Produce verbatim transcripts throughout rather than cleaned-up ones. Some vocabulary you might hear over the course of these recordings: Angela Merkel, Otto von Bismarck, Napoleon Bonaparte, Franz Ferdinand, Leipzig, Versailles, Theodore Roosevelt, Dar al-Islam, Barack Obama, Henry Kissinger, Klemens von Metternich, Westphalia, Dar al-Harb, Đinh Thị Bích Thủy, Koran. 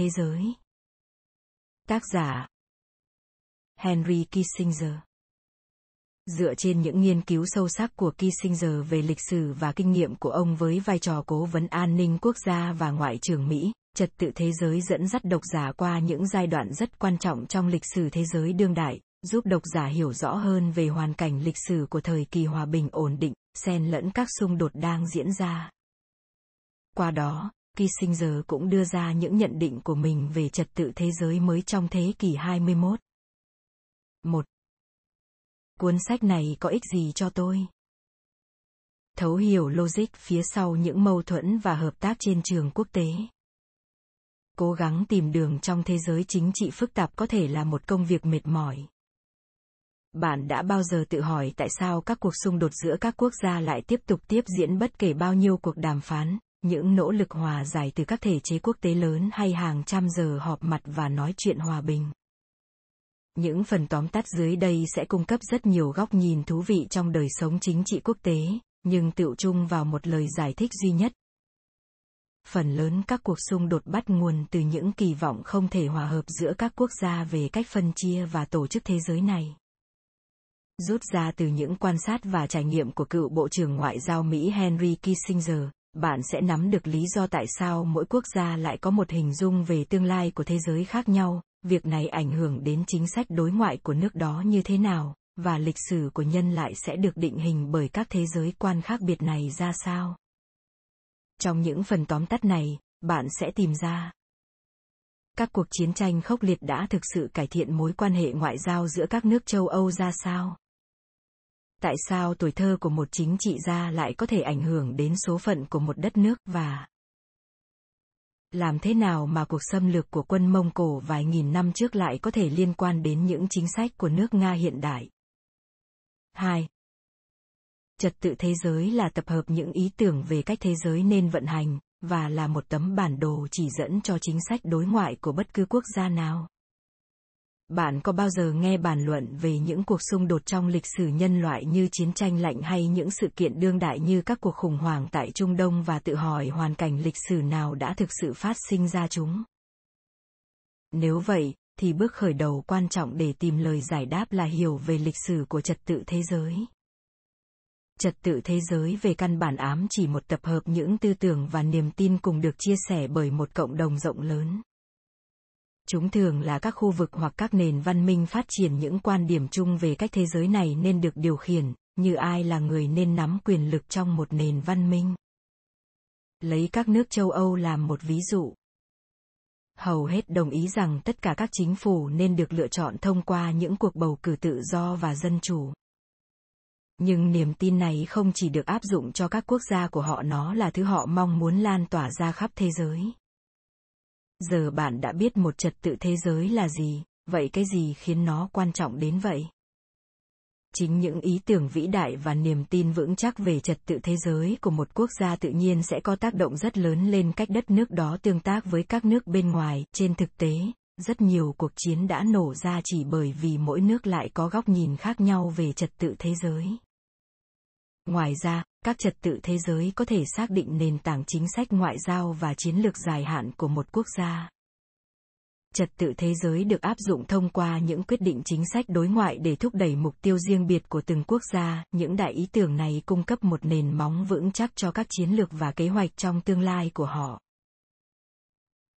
thế giới. Tác giả Henry Kissinger. Dựa trên những nghiên cứu sâu sắc của Kissinger về lịch sử và kinh nghiệm của ông với vai trò cố vấn an ninh quốc gia và ngoại trưởng Mỹ, Trật tự thế giới dẫn dắt độc giả qua những giai đoạn rất quan trọng trong lịch sử thế giới đương đại, giúp độc giả hiểu rõ hơn về hoàn cảnh lịch sử của thời kỳ hòa bình ổn định, xen lẫn các xung đột đang diễn ra. Qua đó, Kissinger cũng đưa ra những nhận định của mình về trật tự thế giới mới trong thế kỷ hai mươi mốt. một. Cuốn sách này có ích gì cho tôi? Thấu hiểu logic phía sau những mâu thuẫn và hợp tác trên trường quốc tế. Cố gắng tìm đường trong thế giới chính trị phức tạp có thể là một công việc mệt mỏi. Bạn đã bao giờ tự hỏi tại sao các cuộc xung đột giữa các quốc gia lại tiếp tục tiếp diễn bất kể bao nhiêu cuộc đàm phán, những nỗ lực hòa giải từ các thể chế quốc tế lớn hay hàng trăm giờ họp mặt và nói chuyện hòa bình? Những phần tóm tắt dưới đây sẽ cung cấp rất nhiều góc nhìn thú vị trong đời sống chính trị quốc tế, nhưng tựu chung vào một lời giải thích duy nhất. Phần lớn các cuộc xung đột bắt nguồn từ những kỳ vọng không thể hòa hợp giữa các quốc gia về cách phân chia và tổ chức thế giới này. Rút ra từ những quan sát và trải nghiệm của cựu Bộ trưởng Ngoại giao Mỹ Henry Kissinger, bạn sẽ nắm được lý do tại sao mỗi quốc gia lại có một hình dung về tương lai của thế giới khác nhau, việc này ảnh hưởng đến chính sách đối ngoại của nước đó như thế nào, và lịch sử của nhân loại sẽ được định hình bởi các thế giới quan khác biệt này ra sao. Trong những phần tóm tắt này, bạn sẽ tìm ra các cuộc chiến tranh khốc liệt đã thực sự cải thiện mối quan hệ ngoại giao giữa các nước châu Âu ra sao. Tại sao tuổi thơ của một chính trị gia lại có thể ảnh hưởng đến số phận của một đất nước và làm thế nào mà cuộc xâm lược của quân Mông Cổ vài nghìn năm trước lại có thể liên quan đến những chính sách của nước Nga hiện đại. hai. Trật tự thế giới là tập hợp những ý tưởng về cách thế giới nên vận hành, và là một tấm bản đồ chỉ dẫn cho chính sách đối ngoại của bất cứ quốc gia nào. Bạn có bao giờ nghe bàn luận về những cuộc xung đột trong lịch sử nhân loại như chiến tranh lạnh hay những sự kiện đương đại như các cuộc khủng hoảng tại Trung Đông và tự hỏi hoàn cảnh lịch sử nào đã thực sự phát sinh ra chúng? Nếu vậy, thì bước khởi đầu quan trọng để tìm lời giải đáp là hiểu về lịch sử của trật tự thế giới. Trật tự thế giới về căn bản ám chỉ một tập hợp những tư tưởng và niềm tin cùng được chia sẻ bởi một cộng đồng rộng lớn. Chúng thường là các khu vực hoặc các nền văn minh phát triển những quan điểm chung về cách thế giới này nên được điều khiển, như ai là người nên nắm quyền lực trong một nền văn minh. Lấy các nước châu Âu làm một ví dụ. Hầu hết đồng ý rằng tất cả các chính phủ nên được lựa chọn thông qua những cuộc bầu cử tự do và dân chủ. Nhưng niềm tin này không chỉ được áp dụng cho các quốc gia của họ, nó là thứ họ mong muốn lan tỏa ra khắp thế giới. Giờ bạn đã biết một trật tự thế giới là gì, vậy cái gì khiến nó quan trọng đến vậy? Chính những ý tưởng vĩ đại và niềm tin vững chắc về trật tự thế giới của một quốc gia tự nhiên sẽ có tác động rất lớn lên cách đất nước đó tương tác với các nước bên ngoài. Trên thực tế, rất nhiều cuộc chiến đã nổ ra chỉ bởi vì mỗi nước lại có góc nhìn khác nhau về trật tự thế giới. Ngoài ra, các trật tự thế giới có thể xác định nền tảng chính sách ngoại giao và chiến lược dài hạn của một quốc gia. Trật tự thế giới được áp dụng thông qua những quyết định chính sách đối ngoại để thúc đẩy mục tiêu riêng biệt của từng quốc gia. Những đại ý tưởng này cung cấp một nền móng vững chắc cho các chiến lược và kế hoạch trong tương lai của họ.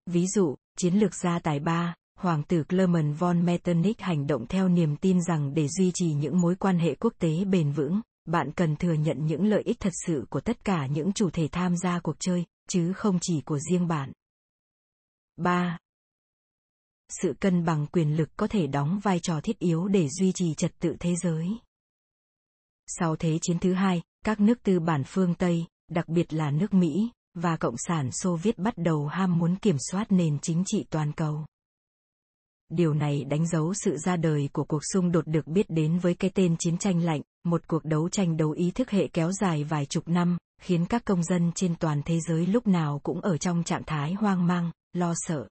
Ví dụ, chiến lược gia tài ba, Hoàng tử Klemens von Metternich hành động theo niềm tin rằng để duy trì những mối quan hệ quốc tế bền vững, bạn cần thừa nhận những lợi ích thật sự của tất cả những chủ thể tham gia cuộc chơi, chứ không chỉ của riêng bạn. ba. Sự cân bằng quyền lực có thể đóng vai trò thiết yếu để duy trì trật tự thế giới. Sau Thế chiến thứ hai, các nước tư bản phương Tây, đặc biệt là nước Mỹ, và Cộng sản Xô Viết bắt đầu ham muốn kiểm soát nền chính trị toàn cầu. Điều này đánh dấu sự ra đời của cuộc xung đột được biết đến với cái tên chiến tranh lạnh, một cuộc đấu tranh đấu ý thức hệ kéo dài vài chục năm, khiến các công dân trên toàn thế giới lúc nào cũng ở trong trạng thái hoang mang, lo sợ.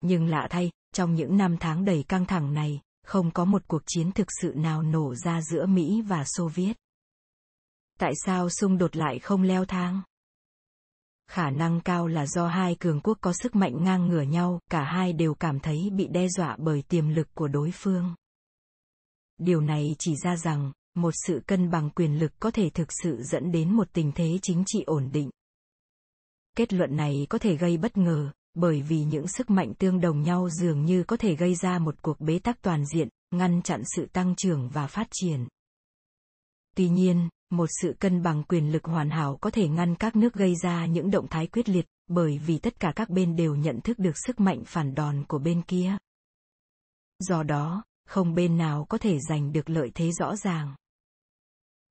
Nhưng lạ thay, trong những năm tháng đầy căng thẳng này, không có một cuộc chiến thực sự nào nổ ra giữa Mỹ và Xô Viết. Tại sao xung đột lại không leo thang? khả năng cao là do hai cường quốc có sức mạnh ngang ngửa nhau, cả hai đều cảm thấy bị đe dọa bởi tiềm lực của đối phương. Điều này chỉ ra rằng, một sự cân bằng quyền lực có thể thực sự dẫn đến một tình thế chính trị ổn định. Kết luận này có thể gây bất ngờ, bởi vì những sức mạnh tương đồng nhau dường như có thể gây ra một cuộc bế tắc toàn diện, ngăn chặn sự tăng trưởng và phát triển. Tuy nhiên, một sự cân bằng quyền lực hoàn hảo có thể ngăn các nước gây ra những động thái quyết liệt, bởi vì tất cả các bên đều nhận thức được sức mạnh phản đòn của bên kia. Do đó, không bên nào có thể giành được lợi thế rõ ràng.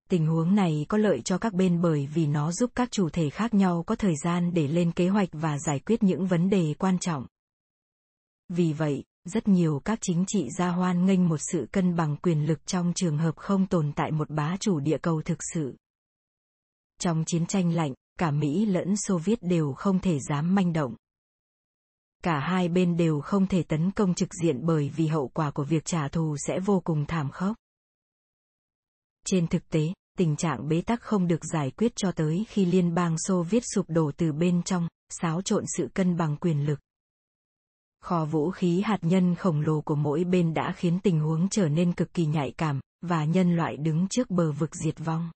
Tình huống này có lợi cho các bên bởi vì nó giúp các chủ thể khác nhau có thời gian để lên kế hoạch và giải quyết những vấn đề quan trọng. Vì vậy, rất nhiều các chính trị gia hoan nghênh một sự cân bằng quyền lực trong trường hợp không tồn tại một bá chủ địa cầu thực sự. Trong chiến tranh lạnh, cả Mỹ lẫn Xô Viết đều không thể dám manh động. Cả hai bên đều không thể tấn công trực diện bởi vì hậu quả của việc trả thù sẽ vô cùng thảm khốc. Trên thực tế, tình trạng bế tắc không được giải quyết cho tới khi Liên bang Xô Viết sụp đổ từ bên trong, xáo trộn sự cân bằng quyền lực. Kho vũ khí hạt nhân khổng lồ của mỗi bên đã khiến tình huống trở nên cực kỳ nhạy cảm, và nhân loại đứng trước bờ vực diệt vong.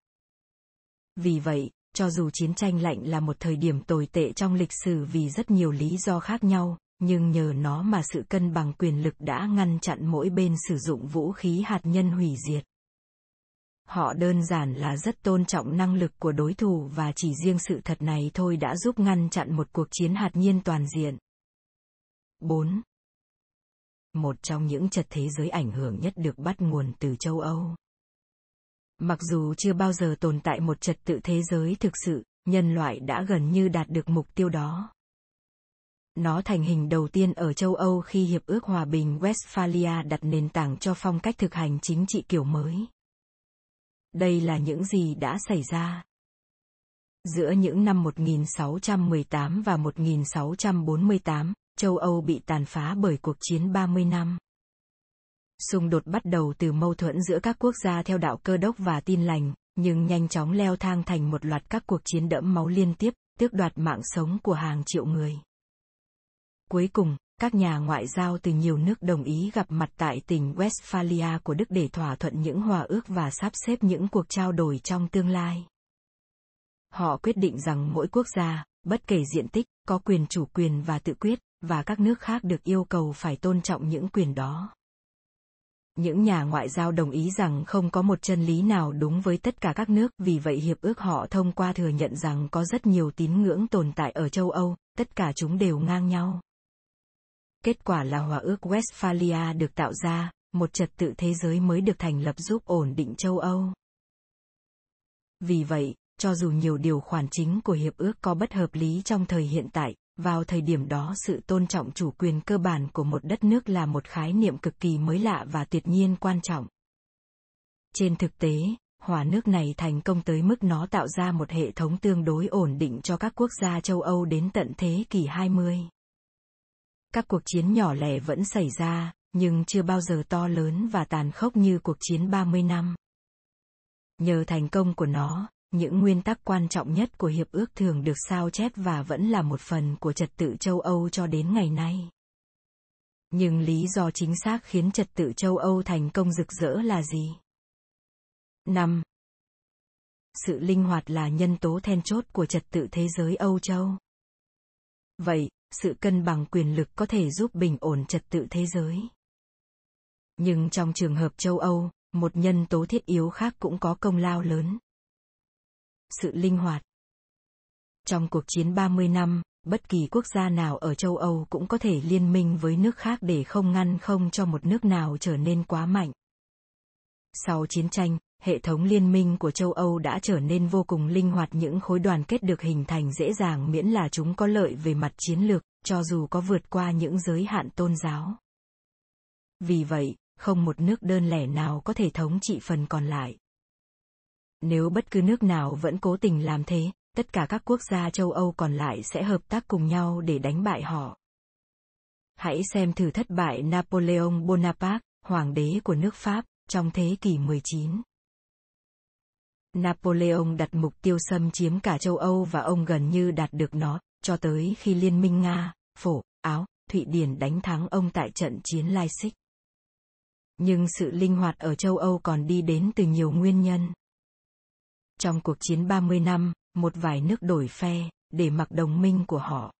Vì vậy, cho dù chiến tranh lạnh là một thời điểm tồi tệ trong lịch sử vì rất nhiều lý do khác nhau, nhưng nhờ nó mà sự cân bằng quyền lực đã ngăn chặn mỗi bên sử dụng vũ khí hạt nhân hủy diệt. Họ đơn giản là rất tôn trọng năng lực của đối thủ và chỉ riêng sự thật này thôi đã giúp ngăn chặn một cuộc chiến hạt nhân toàn diện. bốn. Một trong những trật thế giới ảnh hưởng nhất được bắt nguồn từ châu Âu. Mặc dù chưa bao giờ tồn tại một trật tự thế giới thực sự, nhân loại đã gần như đạt được mục tiêu đó. Nó thành hình đầu tiên ở châu Âu khi Hiệp ước Hòa bình Westphalia đặt nền tảng cho phong cách thực hành chính trị kiểu mới. Đây là những gì đã xảy ra. Giữa những năm một nghìn sáu trăm mười tám và một nghìn sáu trăm bốn mươi tám, châu Âu bị tàn phá bởi cuộc chiến ba mươi năm. Xung đột bắt đầu từ mâu thuẫn giữa các quốc gia theo đạo Cơ đốc và Tin lành, nhưng nhanh chóng leo thang thành một loạt các cuộc chiến đẫm máu liên tiếp, tước đoạt mạng sống của hàng triệu người. Cuối cùng, các nhà ngoại giao từ nhiều nước đồng ý gặp mặt tại tỉnh Westphalia của Đức để thỏa thuận những hòa ước và sắp xếp những cuộc trao đổi trong tương lai. Họ quyết định rằng mỗi quốc gia, bất kể diện tích, có quyền chủ quyền và tự quyết, và các nước khác được yêu cầu phải tôn trọng những quyền đó. Những nhà ngoại giao đồng ý rằng không có một chân lý nào đúng với tất cả các nước, vì vậy hiệp ước họ thông qua thừa nhận rằng có rất nhiều tín ngưỡng tồn tại ở châu Âu, tất cả chúng đều ngang nhau. Kết quả là hòa ước Westphalia được tạo ra, một trật tự thế giới mới được thành lập giúp ổn định châu Âu. Vì vậy, cho dù nhiều điều khoản chính của hiệp ước có bất hợp lý trong thời hiện tại, vào thời điểm đó sự tôn trọng chủ quyền cơ bản của một đất nước là một khái niệm cực kỳ mới lạ và tuyệt nhiên quan trọng. Trên thực tế, hòa nước này thành công tới mức nó tạo ra một hệ thống tương đối ổn định cho các quốc gia châu Âu đến tận thế kỷ hai mươi. Các cuộc chiến nhỏ lẻ vẫn xảy ra, nhưng chưa bao giờ to lớn và tàn khốc như cuộc chiến ba mươi năm. Nhờ thành công của nó, những nguyên tắc quan trọng nhất của hiệp ước thường được sao chép và vẫn là một phần của trật tự châu Âu cho đến ngày nay. Nhưng lý do chính xác khiến trật tự châu Âu thành công rực rỡ là gì? năm. Sự linh hoạt là nhân tố then chốt của trật tự thế giới Âu châu. Vậy, sự cân bằng quyền lực có thể giúp bình ổn trật tự thế giới. Nhưng trong trường hợp châu Âu, một nhân tố thiết yếu khác cũng có công lao lớn. Sự linh hoạt. Trong cuộc chiến ba mươi năm, bất kỳ quốc gia nào ở châu Âu cũng có thể liên minh với nước khác để không ngăn không cho một nước nào trở nên quá mạnh. Sau chiến tranh, hệ thống liên minh của châu Âu đã trở nên vô cùng linh hoạt, những khối đoàn kết được hình thành dễ dàng miễn là chúng có lợi về mặt chiến lược, cho dù có vượt qua những giới hạn tôn giáo. Vì vậy, không một nước đơn lẻ nào có thể thống trị phần còn lại. Nếu bất cứ nước nào vẫn cố tình làm thế, tất cả các quốc gia châu Âu còn lại sẽ hợp tác cùng nhau để đánh bại họ. Hãy xem thử thất bại Napoleon Bonaparte, hoàng đế của nước Pháp, trong thế kỷ mười chín. Napoleon đặt mục tiêu xâm chiếm cả châu Âu và ông gần như đạt được nó, cho tới khi Liên minh Nga, Phổ, Áo, Thụy Điển đánh thắng ông tại trận chiến Leipzig. Nhưng sự linh hoạt ở châu Âu còn đi đến từ nhiều nguyên nhân. Trong cuộc chiến ba mươi năm, một vài nước đổi phe, để mặc đồng minh của họ.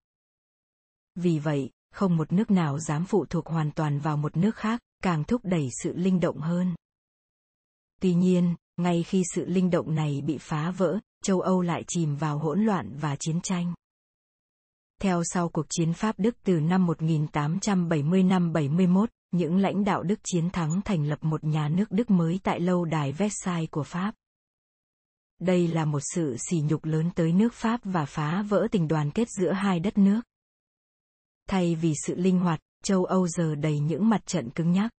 Vì vậy, không một nước nào dám phụ thuộc hoàn toàn vào một nước khác, càng thúc đẩy sự linh động hơn. Tuy nhiên, ngay khi sự linh động này bị phá vỡ, châu Âu lại chìm vào hỗn loạn và chiến tranh. Theo sau cuộc chiến Pháp-Đức từ năm một nghìn tám trăm bảy mươi năm bảy mươi mốt, những lãnh đạo Đức chiến thắng thành lập một nhà nước Đức mới tại lâu đài Versailles của Pháp. Đây là một sự sỉ nhục lớn tới nước Pháp và phá vỡ tình đoàn kết giữa hai đất nước. Thay vì sự linh hoạt, châu Âu giờ đầy những mặt trận cứng nhắc.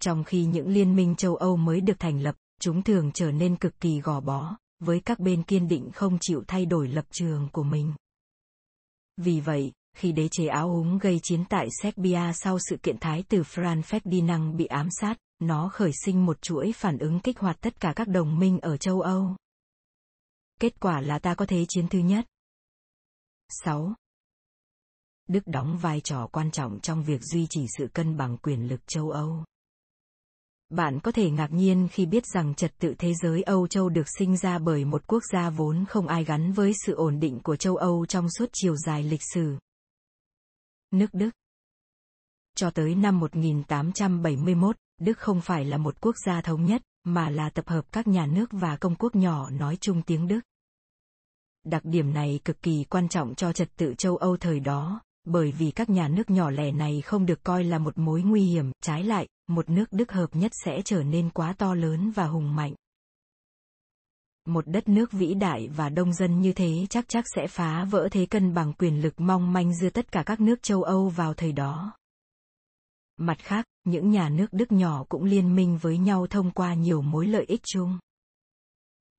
Trong khi những liên minh châu Âu mới được thành lập, chúng thường trở nên cực kỳ gò bó, với các bên kiên định không chịu thay đổi lập trường của mình. Vì vậy, khi đế chế Áo Húng gây chiến tại Serbia sau sự kiện Thái tử Franz Ferdinand bị ám sát, nó khởi sinh một chuỗi phản ứng kích hoạt tất cả các đồng minh ở châu Âu. Kết quả là ta có thế chiến thứ nhất. sáu. Đức đóng vai trò quan trọng trong việc duy trì sự cân bằng quyền lực châu Âu. Bạn có thể ngạc nhiên khi biết rằng trật tự thế giới Âu Châu được sinh ra bởi một quốc gia vốn không ai gắn với sự ổn định của châu Âu trong suốt chiều dài lịch sử. Nước Đức. Cho tới năm một nghìn tám trăm bảy mươi mốt, Đức không phải là một quốc gia thống nhất, mà là tập hợp các nhà nước và công quốc nhỏ nói chung tiếng Đức. Đặc điểm này cực kỳ quan trọng cho trật tự châu Âu thời đó, bởi vì các nhà nước nhỏ lẻ này không được coi là một mối nguy hiểm, trái lại, một nước Đức hợp nhất sẽ trở nên quá to lớn và hùng mạnh. Một đất nước vĩ đại và đông dân như thế chắc chắc sẽ phá vỡ thế cân bằng quyền lực mong manh giữa tất cả các nước châu Âu vào thời đó. Mặt khác, những nhà nước Đức nhỏ cũng liên minh với nhau thông qua nhiều mối lợi ích chung.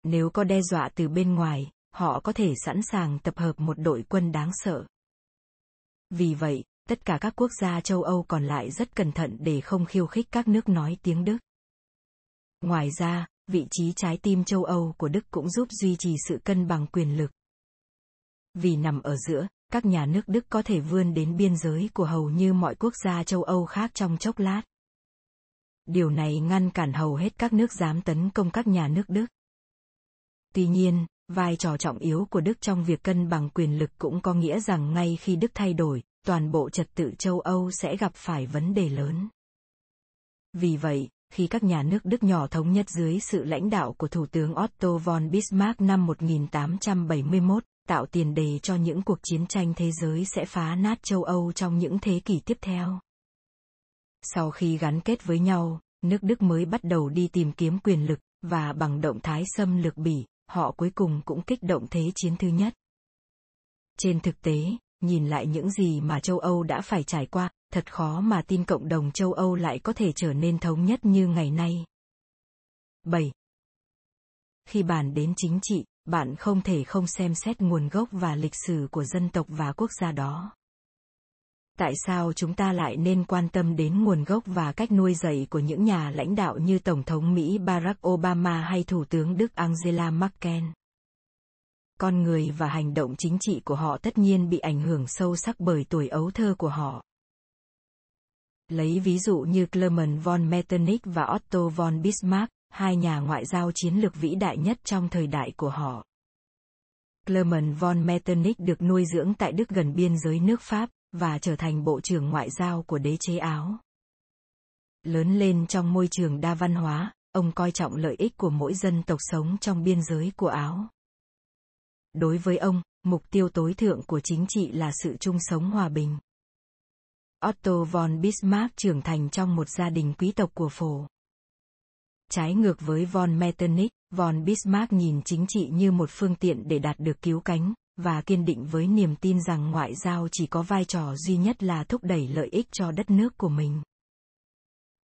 Nếu có đe dọa từ bên ngoài, họ có thể sẵn sàng tập hợp một đội quân đáng sợ. Vì vậy, tất cả các quốc gia châu Âu còn lại rất cẩn thận để không khiêu khích các nước nói tiếng Đức. Ngoài ra, vị trí trái tim châu Âu của Đức cũng giúp duy trì sự cân bằng quyền lực. Vì nằm ở giữa, các nhà nước Đức có thể vươn đến biên giới của hầu như mọi quốc gia châu Âu khác trong chốc lát. Điều này ngăn cản hầu hết các nước dám tấn công các nhà nước Đức. Tuy nhiên, vai trò trọng yếu của Đức trong việc cân bằng quyền lực cũng có nghĩa rằng ngay khi Đức thay đổi, toàn bộ trật tự châu Âu sẽ gặp phải vấn đề lớn. Vì vậy, khi các nhà nước Đức nhỏ thống nhất dưới sự lãnh đạo của Thủ tướng Otto von Bismarck năm một nghìn tám trăm bảy mươi mốt, tạo tiền đề cho những cuộc chiến tranh thế giới sẽ phá nát châu Âu trong những thế kỷ tiếp theo. Sau khi gắn kết với nhau, nước Đức mới bắt đầu đi tìm kiếm quyền lực, và bằng động thái xâm lược Bỉ, họ cuối cùng cũng kích động thế chiến thứ nhất. Trên thực tế, nhìn lại những gì mà châu Âu đã phải trải qua, thật khó mà tin cộng đồng châu Âu lại có thể trở nên thống nhất như ngày nay. bảy. Khi bàn đến chính trị, bạn không thể không xem xét nguồn gốc và lịch sử của dân tộc và quốc gia đó. Tại sao chúng ta lại nên quan tâm đến nguồn gốc và cách nuôi dạy của những nhà lãnh đạo như Tổng thống Mỹ Barack Obama hay Thủ tướng Đức Angela Merkel? Con người và hành động chính trị của họ tất nhiên bị ảnh hưởng sâu sắc bởi tuổi ấu thơ của họ. Lấy ví dụ như Klemens von Metternich và Otto von Bismarck, hai nhà ngoại giao chiến lược vĩ đại nhất trong thời đại của họ. Klemens von Metternich được nuôi dưỡng tại Đức gần biên giới nước Pháp, và trở thành bộ trưởng ngoại giao của đế chế Áo. Lớn lên trong môi trường đa văn hóa, ông coi trọng lợi ích của mỗi dân tộc sống trong biên giới của Áo. Đối với ông, mục tiêu tối thượng của chính trị là sự chung sống hòa bình. Otto von Bismarck trưởng thành trong một gia đình quý tộc của Phổ. Trái ngược với von Metternich, von Bismarck nhìn chính trị như một phương tiện để đạt được cứu cánh, và kiên định với niềm tin rằng ngoại giao chỉ có vai trò duy nhất là thúc đẩy lợi ích cho đất nước của mình.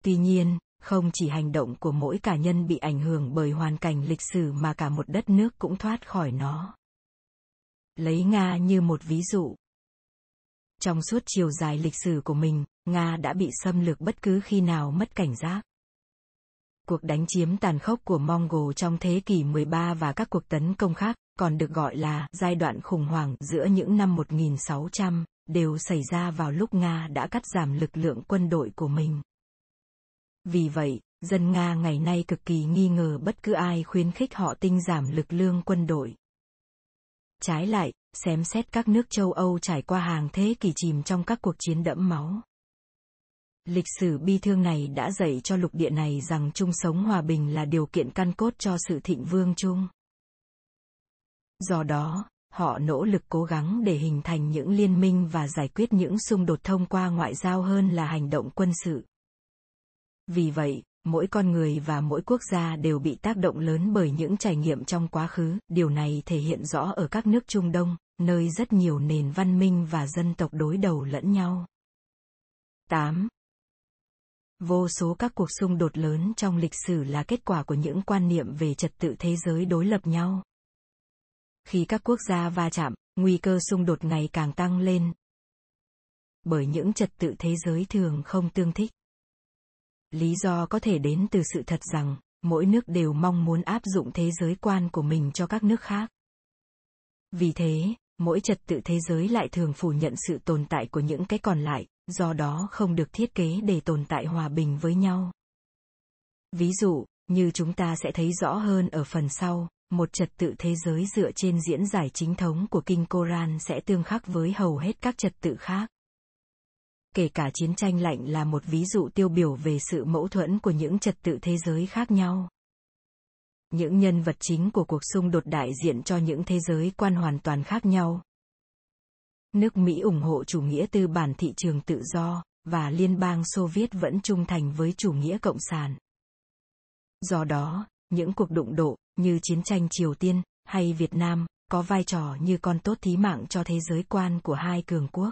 Tuy nhiên, không chỉ hành động của mỗi cá nhân bị ảnh hưởng bởi hoàn cảnh lịch sử mà cả một đất nước cũng thoát khỏi nó. Lấy Nga như một ví dụ. Trong suốt chiều dài lịch sử của mình, Nga đã bị xâm lược bất cứ khi nào mất cảnh giác. cuộc đánh chiếm tàn khốc của Mongol trong thế kỷ mười ba và các cuộc tấn công khác, còn được gọi là giai đoạn khủng hoảng giữa những năm một nghìn sáu trăm, đều xảy ra vào lúc Nga đã cắt giảm lực lượng quân đội của mình. Vì vậy, dân Nga ngày nay cực kỳ nghi ngờ bất cứ ai khuyến khích họ tinh giảm lực lượng quân đội. Trái lại, xem xét các nước châu Âu trải qua hàng thế kỷ chìm trong các cuộc chiến đẫm máu. Lịch sử bi thương này đã dạy cho lục địa này rằng chung sống hòa bình là điều kiện căn cốt cho sự thịnh vượng chung. Do đó, họ nỗ lực cố gắng để hình thành những liên minh và giải quyết những xung đột thông qua ngoại giao hơn là hành động quân sự. Vì vậy, mỗi con người và mỗi quốc gia đều bị tác động lớn bởi những trải nghiệm trong quá khứ. Điều này thể hiện rõ ở các nước Trung Đông, nơi rất nhiều nền văn minh và dân tộc đối đầu lẫn nhau. tám. Vô số các cuộc xung đột lớn trong lịch sử là kết quả của những quan niệm về trật tự thế giới đối lập nhau. Khi các quốc gia va chạm, nguy cơ xung đột ngày càng tăng lên, bởi những trật tự thế giới thường không tương thích. Lý do có thể đến từ sự thật rằng, mỗi nước đều mong muốn áp dụng thế giới quan của mình cho các nước khác. Vì thế, mỗi trật tự thế giới lại thường phủ nhận sự tồn tại của những cái còn lại, do đó không được thiết kế để tồn tại hòa bình với nhau. Ví dụ, như chúng ta sẽ thấy rõ hơn ở phần sau, một trật tự thế giới dựa trên diễn giải chính thống của Kinh Koran sẽ tương khắc với hầu hết các trật tự khác. Kể cả chiến tranh lạnh là một ví dụ tiêu biểu về sự mâu thuẫn của những trật tự thế giới khác nhau. Những nhân vật chính của cuộc xung đột đại diện cho những thế giới quan hoàn toàn khác nhau. Nước Mỹ ủng hộ chủ nghĩa tư bản thị trường tự do, và Liên bang Xô Viết vẫn trung thành với chủ nghĩa cộng sản. Do đó, những cuộc đụng độ, như chiến tranh Triều Tiên, hay Việt Nam, có vai trò như con tốt thí mạng cho thế giới quan của hai cường quốc.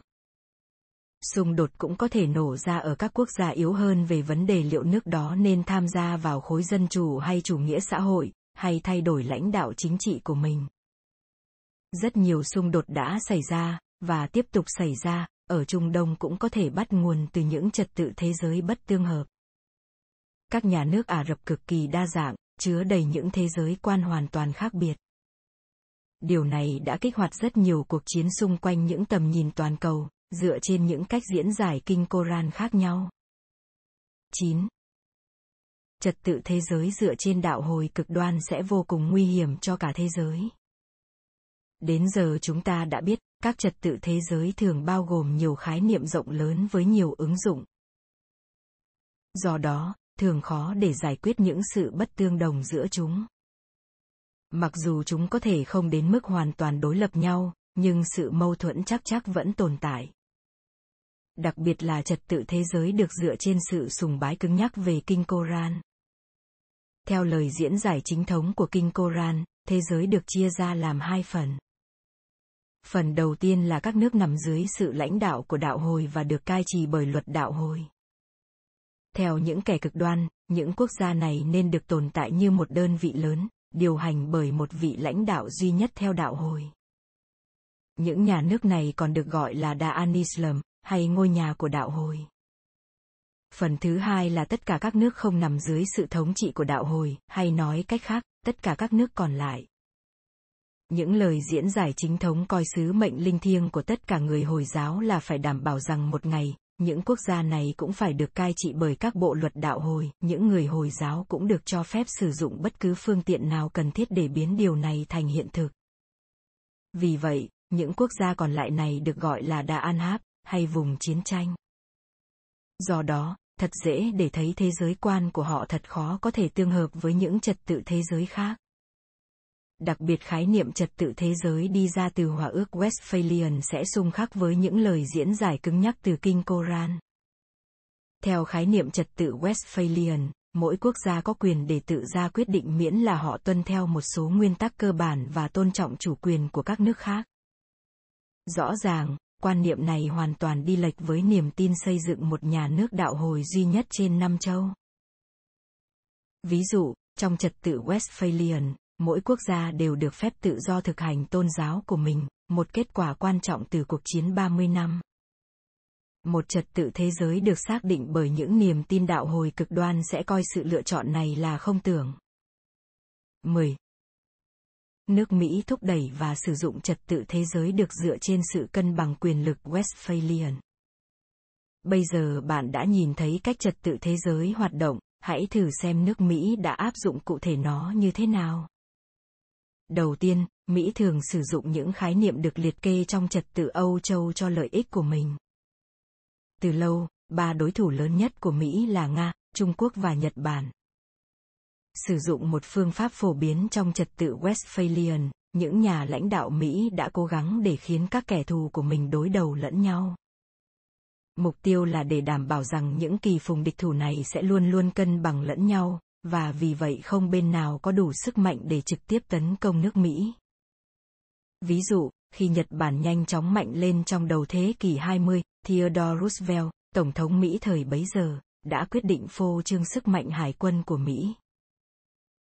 Xung đột cũng có thể nổ ra ở các quốc gia yếu hơn về vấn đề liệu nước đó nên tham gia vào khối dân chủ hay chủ nghĩa xã hội, hay thay đổi lãnh đạo chính trị của mình. Rất nhiều xung đột đã xảy ra, và tiếp tục xảy ra, ở Trung Đông cũng có thể bắt nguồn từ những trật tự thế giới bất tương hợp. Các nhà nước Ả Rập cực kỳ đa dạng, chứa đầy những thế giới quan hoàn toàn khác biệt. Điều này đã kích hoạt rất nhiều cuộc chiến xung quanh những tầm nhìn toàn cầu, dựa trên những cách diễn giải Kinh Koran khác nhau. chín. Trật tự thế giới dựa trên đạo hồi cực đoan sẽ vô cùng nguy hiểm cho cả thế giới. Đến giờ chúng ta đã biết, các trật tự thế giới thường bao gồm nhiều khái niệm rộng lớn với nhiều ứng dụng. Do đó, thường khó để giải quyết những sự bất tương đồng giữa chúng. Mặc dù chúng có thể không đến mức hoàn toàn đối lập nhau, nhưng sự mâu thuẫn chắc chắn vẫn tồn tại. Đặc biệt là trật tự thế giới được dựa trên sự sùng bái cứng nhắc về Kinh Koran. Theo lời diễn giải chính thống của Kinh Koran, thế giới được chia ra làm hai phần. Phần đầu tiên là các nước nằm dưới sự lãnh đạo của đạo hồi và được cai trị bởi luật đạo hồi. Theo những kẻ cực đoan, những quốc gia này nên được tồn tại như một đơn vị lớn, điều hành bởi một vị lãnh đạo duy nhất theo đạo hồi. Những nhà nước này còn được gọi là Dar al-Islam, hay ngôi nhà của đạo hồi. Phần thứ hai là tất cả các nước không nằm dưới sự thống trị của đạo hồi, hay nói cách khác, tất cả các nước còn lại. Những lời diễn giải chính thống coi sứ mệnh linh thiêng của tất cả người Hồi giáo là phải đảm bảo rằng một ngày, những quốc gia này cũng phải được cai trị bởi các bộ luật đạo hồi. Những người Hồi giáo cũng được cho phép sử dụng bất cứ phương tiện nào cần thiết để biến điều này thành hiện thực. Vì vậy, những quốc gia còn lại này được gọi là Dar al-Harb, hay vùng chiến tranh. Do đó, thật dễ để thấy thế giới quan của họ thật khó có thể tương hợp với những trật tự thế giới khác. Đặc biệt khái niệm trật tự thế giới đi ra từ Hòa ước Westphalian sẽ xung khắc với những lời diễn giải cứng nhắc từ Kinh Koran. Theo khái niệm trật tự Westphalian, mỗi quốc gia có quyền để tự ra quyết định miễn là họ tuân theo một số nguyên tắc cơ bản và tôn trọng chủ quyền của các nước khác. Rõ ràng, quan niệm này hoàn toàn đi lệch với niềm tin xây dựng một nhà nước đạo hồi duy nhất trên năm châu. Ví dụ, trong trật tự Westphalian, mỗi quốc gia đều được phép tự do thực hành tôn giáo của mình, một kết quả quan trọng từ cuộc chiến ba mươi năm. một trật tự thế giới được xác định bởi những niềm tin đạo hồi cực đoan sẽ coi sự lựa chọn này là không tưởng. mười. Nước Mỹ thúc đẩy và sử dụng trật tự thế giới được dựa trên sự cân bằng quyền lực Westphalian. Bây giờ bạn đã nhìn thấy cách trật tự thế giới hoạt động, hãy thử xem nước Mỹ đã áp dụng cụ thể nó như thế nào. Đầu tiên, Mỹ thường sử dụng những khái niệm được liệt kê trong trật tự Âu Châu cho lợi ích của mình. Từ lâu, ba đối thủ lớn nhất của Mỹ là Nga, Trung Quốc và Nhật Bản. Sử dụng một phương pháp phổ biến trong trật tự Westphalian, những nhà lãnh đạo Mỹ đã cố gắng để khiến các kẻ thù của mình đối đầu lẫn nhau. Mục tiêu là để đảm bảo rằng những kỳ phùng địch thủ này sẽ luôn luôn cân bằng lẫn nhau, và vì vậy không bên nào có đủ sức mạnh để trực tiếp tấn công nước Mỹ. Ví dụ, khi Nhật Bản nhanh chóng mạnh lên trong đầu thế kỷ hai mươi, Theodore Roosevelt, Tổng thống Mỹ thời bấy giờ, đã quyết định phô trương sức mạnh hải quân của Mỹ.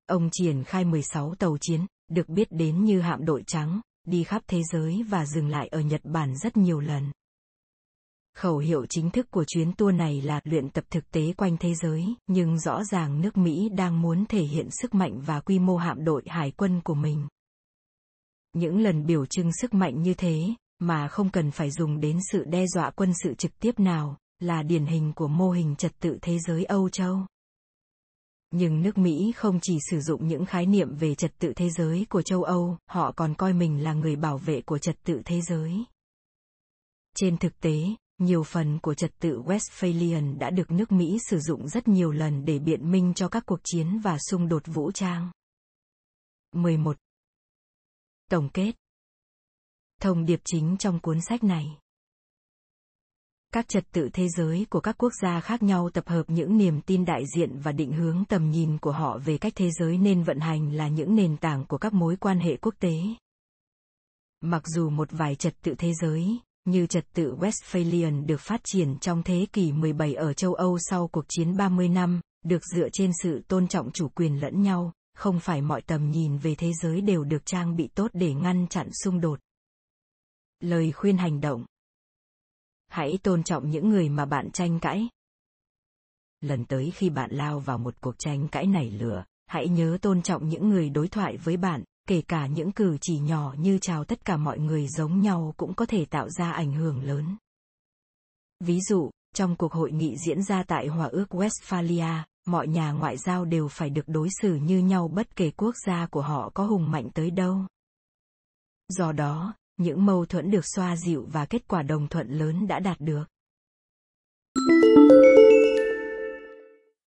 Ông triển khai mười sáu tàu chiến, được biết đến như hạm đội trắng, đi khắp thế giới và dừng lại ở Nhật Bản rất nhiều lần. Khẩu hiệu chính thức của chuyến tour này là luyện tập thực tế quanh thế giới, nhưng rõ ràng nước Mỹ đang muốn thể hiện sức mạnh và quy mô hạm đội hải quân của mình. Những lần biểu trưng sức mạnh như thế, mà không cần phải dùng đến sự đe dọa quân sự trực tiếp nào, là điển hình của mô hình trật tự thế giới Âu Châu. Nhưng nước Mỹ không chỉ sử dụng những khái niệm về trật tự thế giới của châu Âu, họ còn coi mình là người bảo vệ của trật tự thế giới. Trên thực tế, nhiều phần của trật tự Westphalian đã được nước Mỹ sử dụng rất nhiều lần để biện minh cho các cuộc chiến và xung đột vũ trang. mười một. Tổng kết. Thông điệp chính trong cuốn sách này. Các trật tự thế giới của các quốc gia khác nhau tập hợp những niềm tin đại diện và định hướng tầm nhìn của họ về cách thế giới nên vận hành là những nền tảng của các mối quan hệ quốc tế. Mặc dù một vài trật tự thế giới, như trật tự Westphalian được phát triển trong thế kỷ mười bảy ở châu Âu sau cuộc chiến ba mươi năm, được dựa trên sự tôn trọng chủ quyền lẫn nhau, không phải mọi tầm nhìn về thế giới đều được trang bị tốt để ngăn chặn xung đột. Lời khuyên hành động. Hãy tôn trọng những người mà bạn tranh cãi. Lần tới khi bạn lao vào một cuộc tranh cãi nảy lửa, hãy nhớ tôn trọng những người đối thoại với bạn, kể cả những cử chỉ nhỏ như chào tất cả mọi người giống nhau cũng có thể tạo ra ảnh hưởng lớn. Ví dụ, trong cuộc hội nghị diễn ra tại Hòa ước Westphalia, mọi nhà ngoại giao đều phải được đối xử như nhau bất kể quốc gia của họ có hùng mạnh tới đâu. Do đó, những mâu thuẫn được xoa dịu và kết quả đồng thuận lớn đã đạt được.